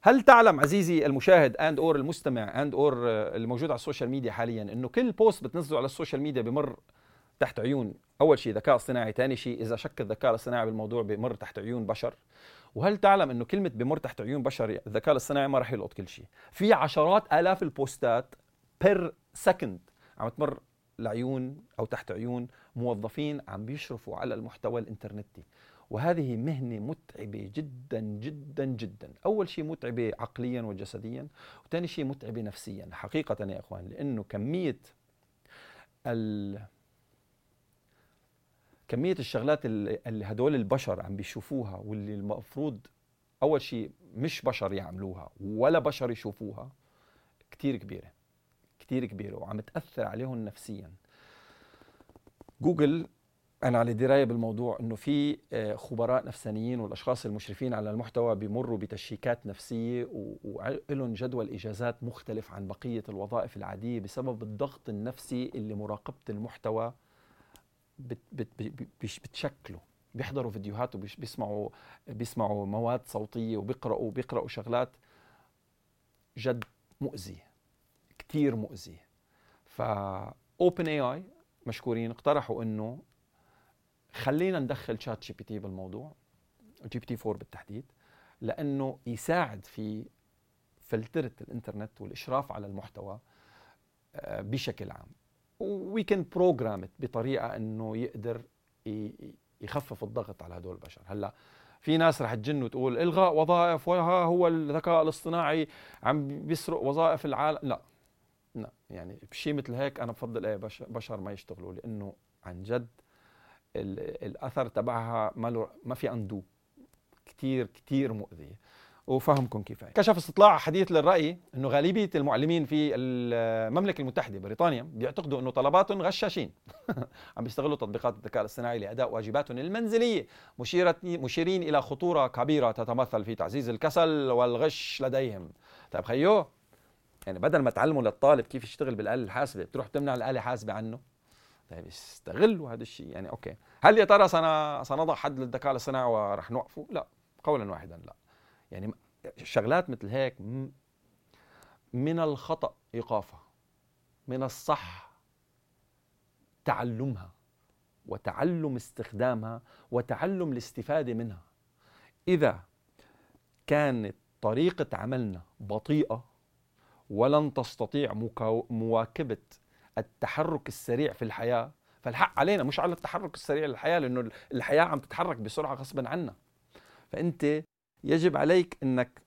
هل تعلم عزيزي المشاهد اند اور المستمع اند اور الموجود على السوشيال ميديا حاليا انه كل بوست بتنزله على السوشيال ميديا بمر تحت عيون، اول شيء ذكاء اصطناعي، ثاني شيء اذا شك الذكاء الاصطناعي بالموضوع بمر تحت عيون بشر؟ وهل تعلم انه كلمه بمر تحت عيون بشر الذكاء الاصطناعي ما راح يلقط كل شيء؟ في عشرات الاف البوستات بير سكند عم تمر لعيون أو تحت عيون موظفين عم بيشرفوا على المحتوى الإنترنتي. وهذه مهنة متعبة جدا جدا جدا. أول شيء متعبة عقليا وجسديا، وثاني شيء متعبة نفسيا حقيقة يا إخوان، لأنه كمية الشغلات اللي هدول البشر عم بيشوفوها، واللي المفروض أول شيء مش بشر يعملوها ولا بشر يشوفوها، كتير كبيرة وعم تأثر عليهم نفسياً. جوجل، أنا على دراية بالموضوع إنه في خبراء نفسانيين والأشخاص المشرفين على المحتوى بيمروا بتشيكات نفسية، وعلن جدول إجازات مختلف عن بقية الوظائف العادية بسبب الضغط النفسي اللي مراقبة المحتوى بتشكله. بيحضروا فيديوهات وبيسمعوا مواد صوتية وبيقرأوا شغلات جد مؤذية، كتير مؤذي. فا Open AI مشكورين اقترحوا إنه خلينا ندخل شات جي بي تي بالموضوع، جي بي تي 4 بالتحديد، لأنه يساعد في فلترة الإنترنت والإشراف على المحتوى بشكل عام. We can program it بطريقة إنه يقدر يخفف الضغط على هدول البشر. هلا في ناس رح تجن وتقول إلغاء وظائف، وها هو الذكاء الاصطناعي عم بيسرق وظائف العالم. لا يعني بشيء مثل هيك أنا بفضل إيه بشر ما يشتغلوا، لأنه عن جد الأثر تبعها ما في أندو، كتير مؤذية. وفهمكم كيف. كشف استطلاع حديث للرأي أنه غالبية المعلمين في المملكة المتحدة بريطانيا بيعتقدوا أنه طلباتهم غشاشين عم بيستغلوا تطبيقات الذكاء الاصطناعي لأداء واجباتهم المنزلية، مشيرين إلى خطورة كبيرة تتمثل في تعزيز الكسل والغش لديهم. طيب خيو، يعني بدل ما تعلموا للطالب كيف يشتغل بالآلة الحاسبة بتروح تمنع الآلة الحاسبة عنه. طيب يستغلوا هذا الشيء يعني. أوكي، هل يا ترى سنضع حد للذكاء الاصطناعي ورح نوقفه؟ لا، قولا واحدا لا. يعني شغلات مثل هيك من الخطأ إيقافها، من الصح تعلمها وتعلم استخدامها وتعلم الاستفادة منها. إذا كانت طريقة عملنا بطيئة ولن تستطيع مواكبة التحرك السريع في الحياة. فالحق علينا مش على التحرك السريع للحياة، لأنه الحياة عم تتحرك بسرعة غصبا عنا. فأنت يجب عليك أنك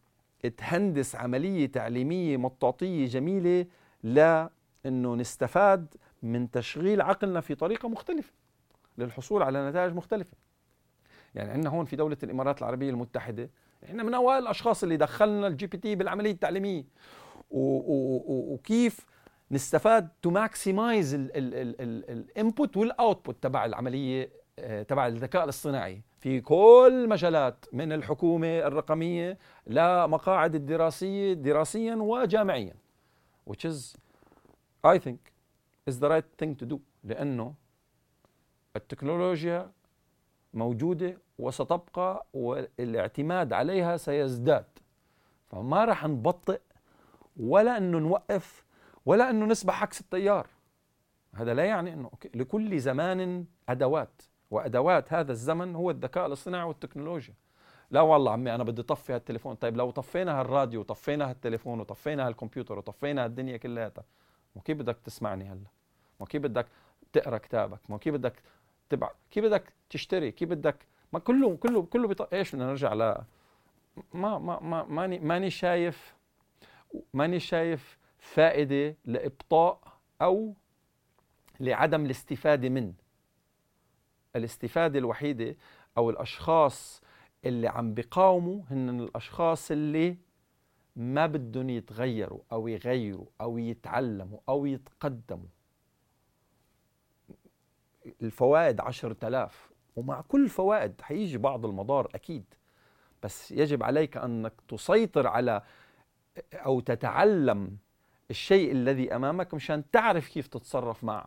تهندس عملية تعليمية مطاطية جميلة لأنه نستفاد من تشغيل عقلنا في طريقة مختلفة للحصول على نتائج مختلفة. يعني عندنا هون في دولة الإمارات العربية المتحدة احنا من أول الأشخاص اللي دخلنا الجي بي تي بالعملية التعليمية، وكيف نستفاد to maximize الانبوت والاوتبوت تبع العملية تبع الذكاء الاصطناعي في كل مجالات، من الحكومة الرقمية لمقاعد الدراسية دراسيا وجامعيا، which is I think is the right thing to do، لأنه التكنولوجيا موجودة وستبقى والاعتماد عليها سيزداد، فما رح نبطئ ولا أنه نوقف ولا أنه نسبح عكس التيار. هذا لا يعني أنه أوكي. لكل زمان أدوات، وأدوات هذا الزمن هو الذكاء الاصطناعي والتكنولوجيا. لا والله عمي أنا بدي طفي هالتليفون، طيب لو طفينا هالراديو وطفينا هالتليفون وطفينا هالكمبيوتر وطفينا هالدنيا كلها، وكيف بدك تسمعني هلا؟ وكيف بدك تقرأ كتابك؟ وكيف بدك تبع؟ كيف بدك تشتري؟ كيف بدك؟ ما كله إيش بدنا نرجع لا ما ما ما ماني شايف فائدة لإبطاء أو لعدم الاستفادة من الاستفادة. الوحيدة أو الأشخاص اللي عم بيقاوموا هن الأشخاص اللي ما بدهم يتغيروا أو يغيروا أو يتعلموا أو يتقدموا. الفوائد 10,000، ومع كل فوائد حيجي بعض المضار أكيد، بس يجب عليك أنك تسيطر على أو تتعلم الشيء الذي أمامك مشان تعرف كيف تتصرف مع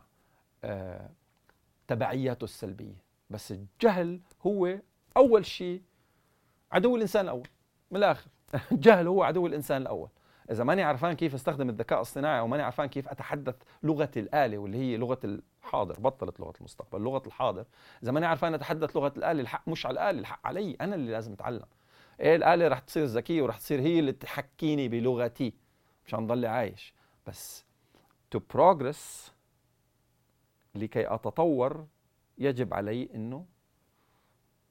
تبعياته السلبية. بس الجهل هو أول شيء عدو الإنسان الأول، من الآخر الجهل هو عدو الإنسان الأول. إذا ماني عرفان كيف أستخدم الذكاء الاصطناعي أو ماني عرفان كيف أتحدث لغة الآلة واللي هي لغة الحاضر، بطلت لغة المستقبل، لغة الحاضر، إذا ماني عرفان أتحدث لغة الآلة، الحق مش على الآلة، الحق علي أنا اللي لازم أتعلم. إيه الآلة رح تصير ذكية ورح تصير هي اللي تحكيني بلغتي مشان ضل عايش، بس to progress لكي أتطور يجب علي إنه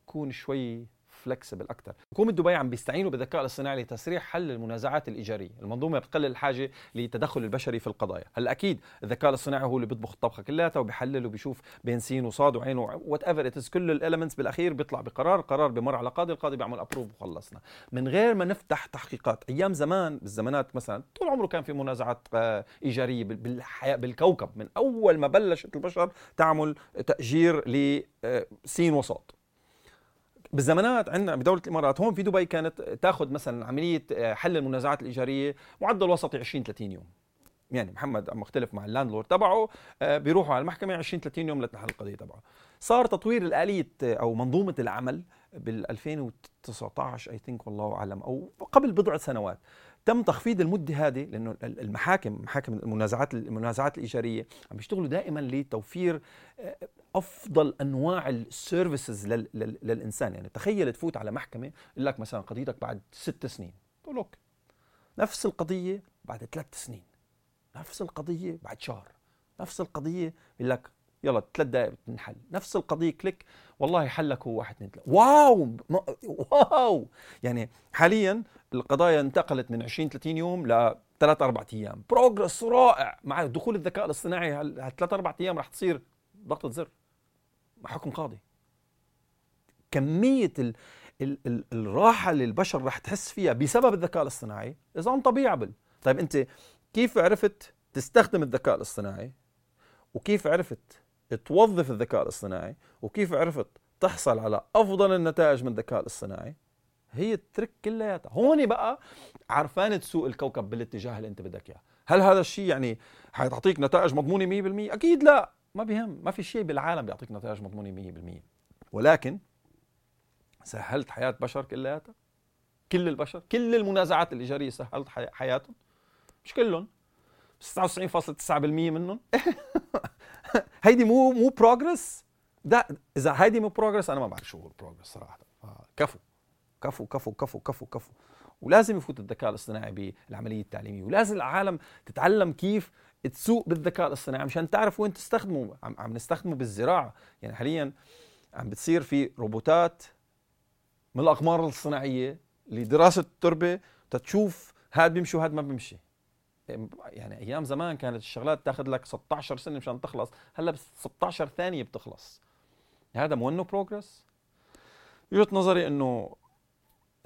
كون شوي فلكسبل أكتر. حكومة دبي عم بيستعينوا بالذكاء الاصطناعي لتسريع حل المنازعات الإيجارية، المنظومة بتقلل الحاجة للتدخل البشري في القضايا. هلا أكيد الذكاء الاصطناعي هو اللي بيطبخ الطبخة كلها وبيحلل وبيشوف بين سين وصاد وعين whatever it is، كل الاليمنتس بالأخير بيطلع بقرار، قرار بمر على قاضي، القاضي بيعمل أبروف وخلصنا من غير ما نفتح تحقيقات. أيام زمان بالزمانات مثلا طول عمره كان في منازعات إيجارية بالكوكب من أول ما بلشت البشر تعمل تأجير لسين وصاد. بالزمانات عندنا بدولة الإمارات هون في دبي كانت تاخذ مثلا عملية حل المنازعات الإيجارية معدل وسطي 20-30 يوم. يعني محمد عم يختلف مع اللاندلورد تبعه، بيروحوا على المحكمة 20-30 يوم لتنحل القضية تبعه. صار تطوير الآلية أو منظومة العمل بال2019 والله أعلم أو قبل بضعة سنوات، تم تخفيض المدة هذه، لأنه المحاكم محاكم المنازعات الإيجارية عم يشتغلوا دائما لتوفير أفضل أنواع السيرفيسز للإنسان. يعني تخيل تفوت على محكمة يقول لك مثلا قضيتك بعد 6 سنين، تقول لك نفس القضية بعد 3 سنين، نفس القضية بعد شهر، نفس القضية يقول لك يلا 3 دقائق بتنحل، نفس القضية كليك والله حلك هو 1 2 3. واو يعني حاليا القضايا انتقلت من 20-30 يوم ل 3-4 أيام. بروجرس رائع. مع دخول الذكاء الاصطناعي هال 3-4 أيام رح تصير ضغطة زر حكم قاضي. كمية ال الراحة للبشر رح تحس فيها بسبب الذكاء الاصطناعي is unbelievable. طيب أنت كيف عرفت تستخدم الذكاء الاصطناعي؟ وكيف عرفت توظف الذكاء الاصطناعي؟ وكيف عرفت تحصل على أفضل النتائج من الذكاء الاصطناعي؟ هي الترك كلياتها. هون بقى عرفان تسوق الكوكب بالاتجاه اللي أنت بدك إياه. هل هذا الشيء يعني حيعطيك نتائج مضمونة 100%؟ أكيد لا، ما بيهم، ما في شيء بالعالم بيعطيك نتائج مضمونة 100%، ولكن سهلت حياة بشر كلياتها، كل البشر، كل المنازعات الإيجارية سهلت حياتهم، مش كلهم، 99.9% منهم. هيدي مو بروجرس. ده اذا هيدي مو بروجرس انا ما بعرف شو هو البروجرس صراحه. كفو كفو كفو كفو كفو كفو ولازم يفوت الذكاء الاصطناعي بالعمليه التعليميه، ولازم العالم تتعلم كيف تسوق بالذكاء الاصطناعي مشان تعرف وين تستخدمه. عم نستخدمه بالزراعه، يعني حاليا عم بتصير في روبوتات من الاقمار الصناعيه لدراسه التربه تتشوف هاد بيمشي وهاد ما بيمشي. يعني ايام زمان كانت الشغلات تاخذ لك 16 سنه مشان تخلص، هلا ب 16 ثانيه بتخلص. هذا مو انه بروجرس؟ وجهة نظري انه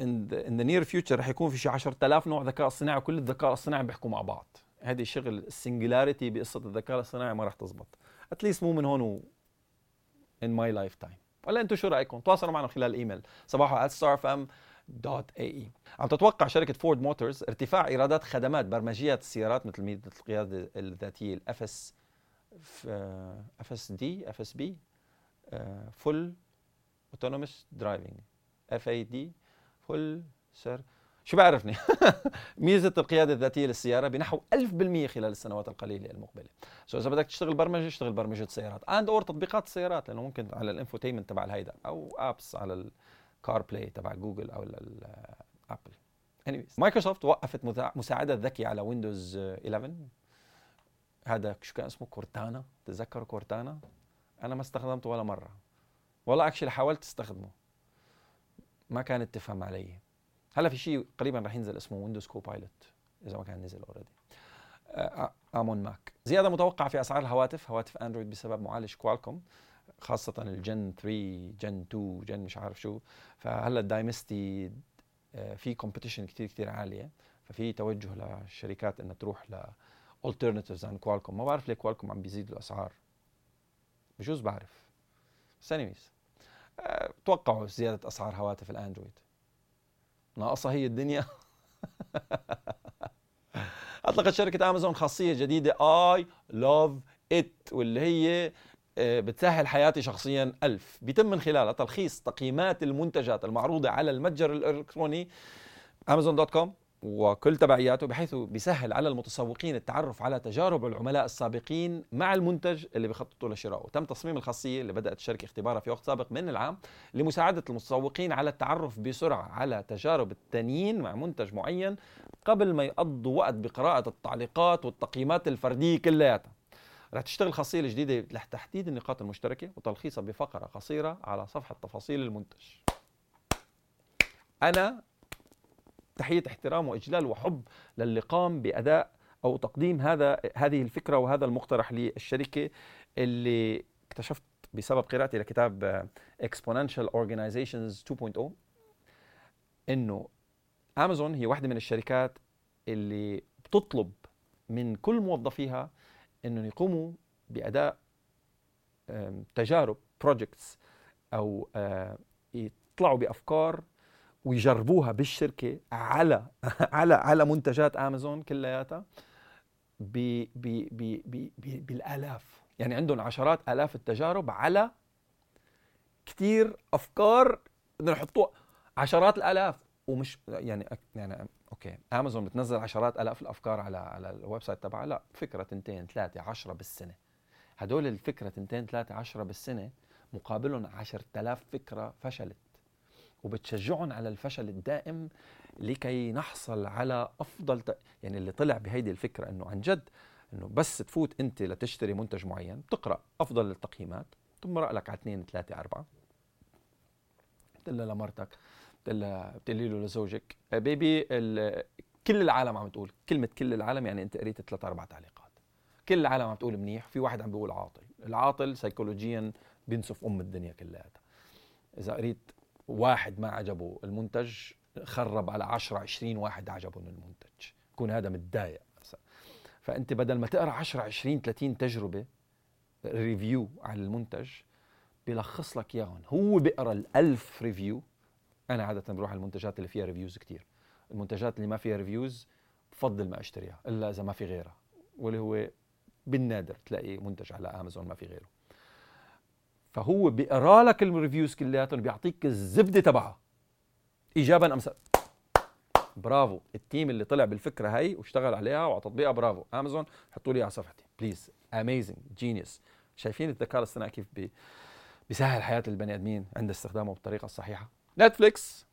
in the near future رح يكون في شي 10,000 نوع ذكاء اصطناعي، وكل الذكاء الاصطناعي بيحكوا مع بعض. هذه الشغل السنجلاريتي بقصه الذكاء الاصطناعي ما رح تزبط، اتليست مو من هون in my lifetime. ولا انتم شو رايكم؟ تواصلوا معنا خلال الايميل sabaha@starfm.ae. عم تتوقع شركه فورد موتورز ارتفاع ايرادات خدمات برمجيات السيارات مثل ميزه القياده الذاتيه FSD فول autonomous driving FAD فل سر شو بعرفني ميزة القيادة الذاتية للسيارة بنحو 1000% خلال السنوات القليلة المقبلة. إذا بدك تشتغل برمجة، اشتغل برمجة سيارات and or تطبيقات السيارات، لأنه ممكن على الانفوتيمنت تبع الهيدا أو أبس على الكار بلاي تبع جوجل أو الأبل. anyways مايكروسوفت وقفت مساعدة ذكية على ويندوز 11. هذا شو كان اسمه؟ كورتانا. تذكر كورتانا؟ أنا ما استخدمته ولا مرة والله، اكشلي حاولت استخدمه ما كانت تفهم علي. هلا في شيء قريبا راح ينزل اسمه ويندوز كوبايلوت اذا ما كان نزل اوريدي امون ماك. زياده متوقعه في اسعار الهواتف، هواتف اندرويد بسبب معالج كوالكوم، خاصه الجن 3 جن 2 جن مش عارف شو. فهلا الدايمستي في كومبيتيشن كتير كتير عاليه، ففي توجه للشركات انها تروح لالترناتيفز عن كوالكوم. ما بعرف ليه كوالكوم عم بيزيدوا الاسعار، بجوز بعرف سنويس. توقعوا زيادة أسعار هواتف الأندرويد، ناقصة هي الدنيا. أطلقت شركة أمازون خاصية جديدة I love it، واللي هي بتسهل حياتي شخصياً. 1000 بيتم من خلالها تلخيص تقييمات المنتجات المعروضة على المتجر الإلكتروني amazon.com وكل تبعياته، بحيث بيسهل على المتسوقين التعرف على تجارب العملاء السابقين مع المنتج اللي بيخططوا لشراءه. تم تصميم الخاصية اللي بدأت الشركة اختبارها في وقت سابق من العام لمساعدة المتسوقين على التعرف بسرعة على تجارب التانيين مع منتج معين قبل ما يقضوا وقت بقراءة التعليقات والتقييمات الفردية كلياتها. رح تشتغل الخاصية الجديدة لتحديد النقاط المشتركة وتلخيصها بفقرة قصيرة على صفحة تفاصيل المنتج. أنا تحية احترام وإجلال وحب للي قام بأداء أو تقديم هذه الفكرة وهذا المقترح للشركة، اللي اكتشفت بسبب قراءتي لكتاب Exponential Organizations 2.0 إنه أمازون هي واحدة من الشركات اللي بتطلب من كل موظفيها إنه يقوموا بأداء تجارب projects أو يطلعوا بأفكار ويجربوها بالشركة على على على منتجات أمازون كلياتها بالآلاف. يعني عندهم عشرات آلاف التجارب على كتير أفكار بدنا نحطوها، عشرات الآلاف. ومش يعني أوكي أمازون بتنزل عشرات آلاف الأفكار على الويب سايت تبعها، لا، فكرة 2 3 10 بالسنة. هدول الفكرة 2 3 10 بالسنة مقابلهم 10,000 فكرة فشلت، وبتشجعهم على الفشل الدائم لكي نحصل على أفضل يعني اللي طلع بهيدي الفكرة إنه عن جد إنه بس تفوت أنت لتشتري منتج معين، بتقرأ أفضل التقييمات، تمرق لك على 2 3 4، بتقلها لمرتك، بتقلي له لزوجك، بيبي كل العالم عم تقول كلمة كل العالم، يعني أنت قريت 3 4 تعليقات، كل العالم عم تقول منيح، في واحد عم بيقول عاطل. العاطل سيكولوجيا بينصف أم الدنيا كلها. إذا قريت واحد ما عجبه المنتج خرب على 10 20 واحد عجبهم المنتج، يكون هذا متضايق. فأنت بدل ما تقرأ 10 20 30 تجربة ريفيو على المنتج، بيلخص لك إياهم. هو بيقرأ 1000 ريفيو. أنا عادة بروح على المنتجات اللي فيها ريفيوز كتير، المنتجات اللي ما فيها ريفيوز بفضل ما أشتريها إلا إذا ما في غيرها، واللي هو بالنادر تلاقي منتج على أمازون ما في غيره. فهو بيقرا لك الريفيوز كلياتهم، بيعطيك الزبده تبعها ايجابا ام سلبا. برافو التيم اللي طلع بالفكره هاي واشتغل عليها وعلى تطبيقها. برافو امازون، حطوا لي على صفحتي بليز. اميزنج جينيوس. شايفين الذكاء الاصطناعي كيف بيسهل حياه البني ادمين عند استخدامه بالطريقه الصحيحه. نتفليكس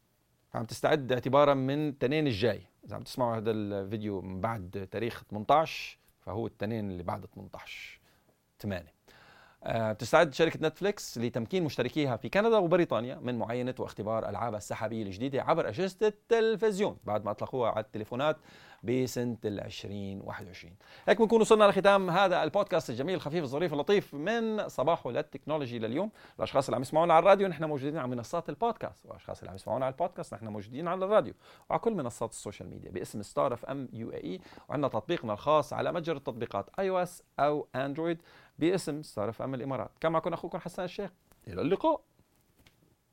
فعم تستعد اعتبارا من التنين الجاي. إذا عم تسمعوا هذا الفيديو من بعد تاريخ 18 فهو التنين اللي بعد 18/8. تستعد شركة نتفليكس لتمكين مشتركيها في كندا وبريطانيا من معاينة واختبار ألعابها السحابية الجديدة عبر أجهزة التلفزيون بعد ما أطلقوها على التليفونات بسنة 2021. هيك بنكون وصلنا لختام هذا البودكاست الجميل الخفيف الظريف اللطيف من صباحه للتكنولوجي لليوم. الأشخاص اللي عم يسمعونا على الراديو نحن موجودين على منصات البودكاست، والأشخاص اللي عم يسمعونا على البودكاست نحن موجودين على الراديو وعلى كل منصات السوشيال ميديا باسم ستار اف ام يو اي، وعندنا تطبيقنا الخاص على متجر التطبيقات iOS أو أندرويد باسم ستار اف ام الإمارات. كما كنا أخوكم حسان الشيخ، إلى اللقاء.